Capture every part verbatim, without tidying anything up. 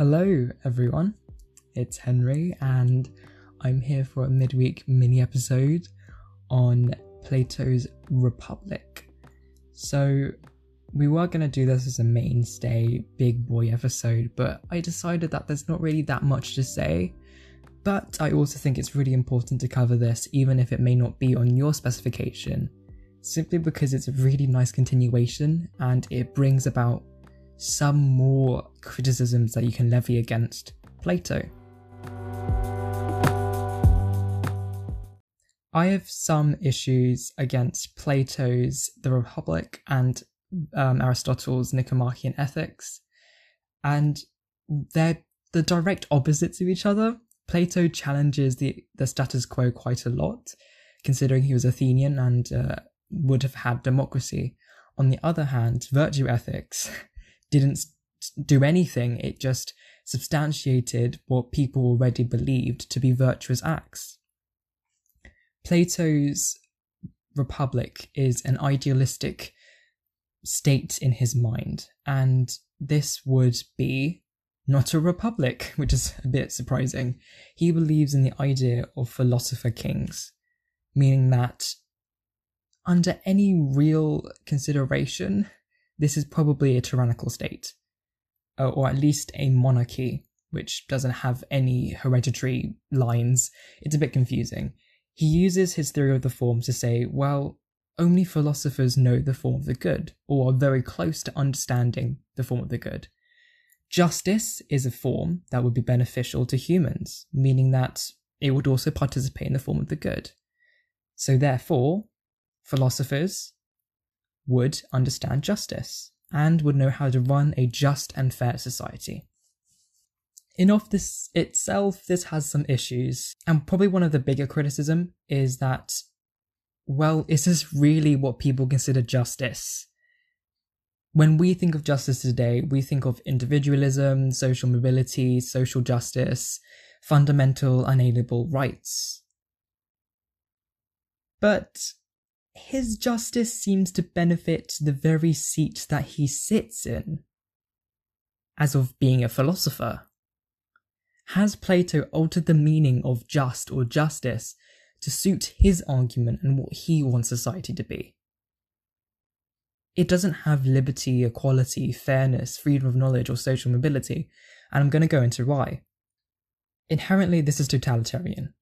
Hello everyone, it's Henry and I'm here for a midweek mini episode on Plato's Republic. So we were going to do this as a mainstay big boy episode, but I decided that there's not really that much to say, but I also think it's really important to cover this even if it may not be on your specification, simply because it's a really nice continuation and it brings about some more criticisms that you can levy against Plato. I have some issues against Plato's The Republic and um, Aristotle's Nicomachean Ethics, and they're the direct opposites of each other. Plato challenges the, the status quo quite a lot, considering he was Athenian and uh, would have had democracy. On the other hand, virtue ethics didn't do anything, it just substantiated what people already believed to be virtuous acts. Plato's Republic is an idealistic state in his mind, and this would be not a republic, which is a bit surprising. He believes in the idea of philosopher kings, meaning that under any real consideration, this is probably a tyrannical state, or at least a monarchy, which doesn't have any hereditary lines. It's a bit confusing. He uses his theory of the forms to say, well, only philosophers know the form of the good, or are very close to understanding the form of the good. Justice is a form that would be beneficial to humans, meaning that it would also participate in the form of the good. So therefore, philosophers would understand justice, and would know how to run a just and fair society. In of this itself, this has some issues, and probably one of the bigger criticism is that, well, is this really what people consider justice? When we think of justice today, we think of individualism, social mobility, social justice, fundamental unalienable rights. But his justice seems to benefit the very seat that he sits in, as of being a philosopher. Has Plato altered the meaning of just or justice to suit his argument and what he wants society to be? It doesn't have liberty, equality, fairness, freedom of knowledge, or social mobility, and I'm going to go into why. Inherently, this is totalitarian.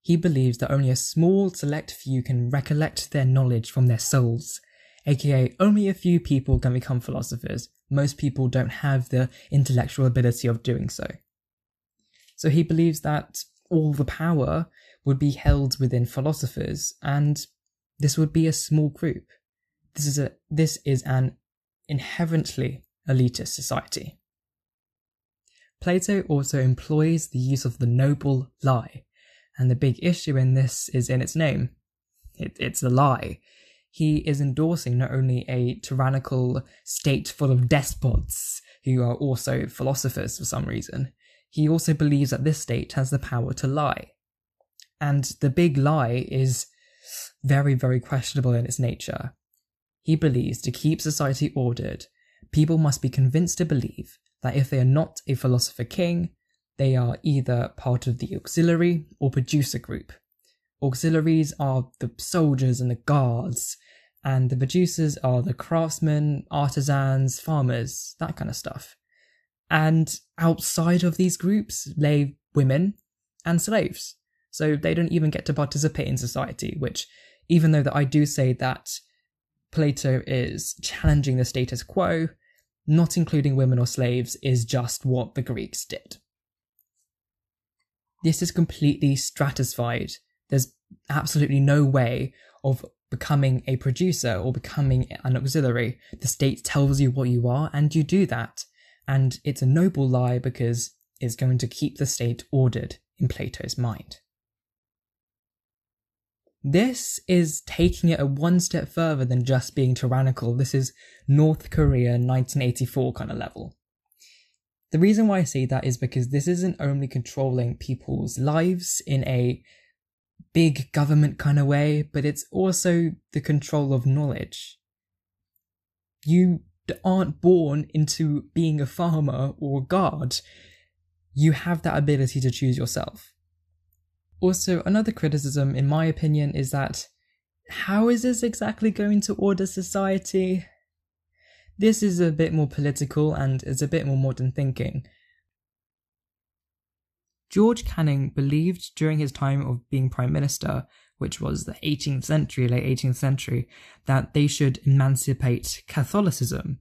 He believes that only a small select few can recollect their knowledge from their souls, aka only a few people can become philosophers. Most people don't have the intellectual ability of doing so. So he believes that all the power would be held within philosophers, and this would be a small group. This is a this is an inherently elitist society. Plato also employs the use of the noble lie. And the big issue in this is in its name. It, it's a lie. He is endorsing not only a tyrannical state full of despots, who are also philosophers for some reason, he also believes that this state has the power to lie. And the big lie is very, very questionable in its nature. He believes to keep society ordered, people must be convinced to believe that if they are not a philosopher king, they are either part of the auxiliary or producer group. Auxiliaries are the soldiers and the guards, and the producers are the craftsmen, artisans, farmers, that kind of stuff. And outside of these groups lay women and slaves, so they don't even get to participate in society, which, even though that I do say that Plato is challenging the status quo, not including women or slaves is just what the Greeks did. This is completely stratified. There's absolutely no way of becoming a producer or becoming an auxiliary. The state tells you what you are and you do that. And it's a noble lie because it's going to keep the state ordered in Plato's mind. This is taking it a one step further than just being tyrannical. This is North Korea nineteen eighty-four kind of level. The reason why I say that is because this isn't only controlling people's lives in a big government kind of way, but it's also the control of knowledge. You aren't born into being a farmer or a guard. you have that ability to choose yourself. Also, another criticism, in my opinion, is that how is this exactly going to order society? This is a bit more political and is a bit more modern thinking. George Canning believed during his time of being Prime Minister, which was the eighteenth century, late eighteenth century, that they should emancipate Catholicism,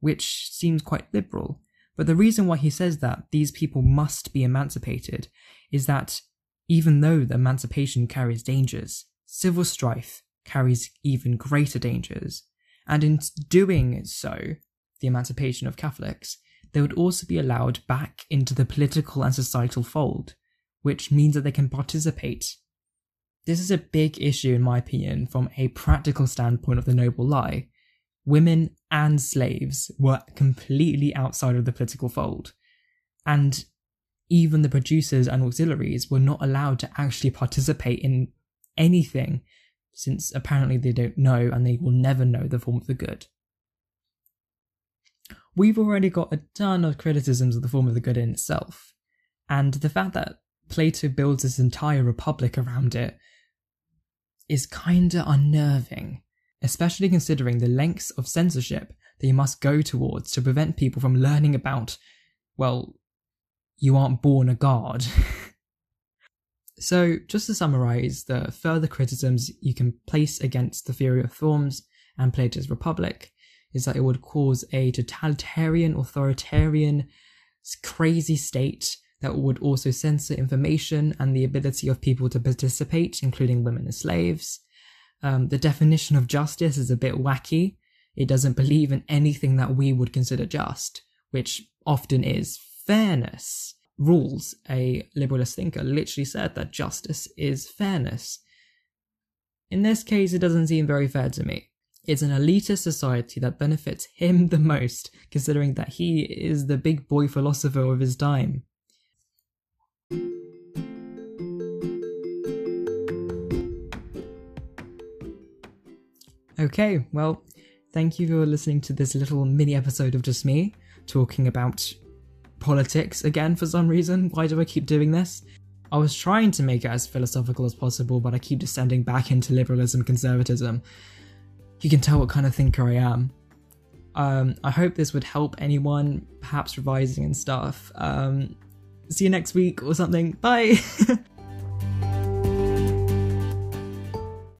which seems quite liberal. But the reason why he says that these people must be emancipated is that even though the emancipation carries dangers, civil strife carries even greater dangers. And in doing so, the emancipation of Catholics, they would also be allowed back into the political and societal fold, which means that they can participate. This is a big issue, in my opinion, from a practical standpoint of the Noble Lie. Women and slaves were completely outside of the political fold, and even the producers and auxiliaries were not allowed to actually participate in anything, since apparently they don't know and they will never know the form of the good. We've already got a ton of criticisms of the form of the good in itself, and the fact that Plato builds this entire republic around it is kinda unnerving, especially considering the lengths of censorship that you must go towards to prevent people from learning about, well, you aren't born a god. So, just to summarise the further criticisms you can place against the Theory of Forms and Plato's Republic is that it would cause a totalitarian, authoritarian, crazy state that would also censor information and the ability of people to participate, including women and slaves. Um, the definition of justice is a bit wacky. It doesn't believe in anything that we would consider just, which often is fairness. Rawls, a liberalist thinker, literally said that justice is fairness. In this case, it doesn't seem very fair to me. It's an elitist society that benefits him the most, considering that he is the big boy philosopher of his time. Okay, well, thank you for listening to this little mini episode of just me talking about politics again for some reason. Why do I keep doing this? I was trying to make it as philosophical as possible, but I keep descending back into liberalism, conservatism. You can tell what kind of thinker I am. Um, I hope this would help anyone, perhaps revising and stuff. Um, see you next week or something. Bye!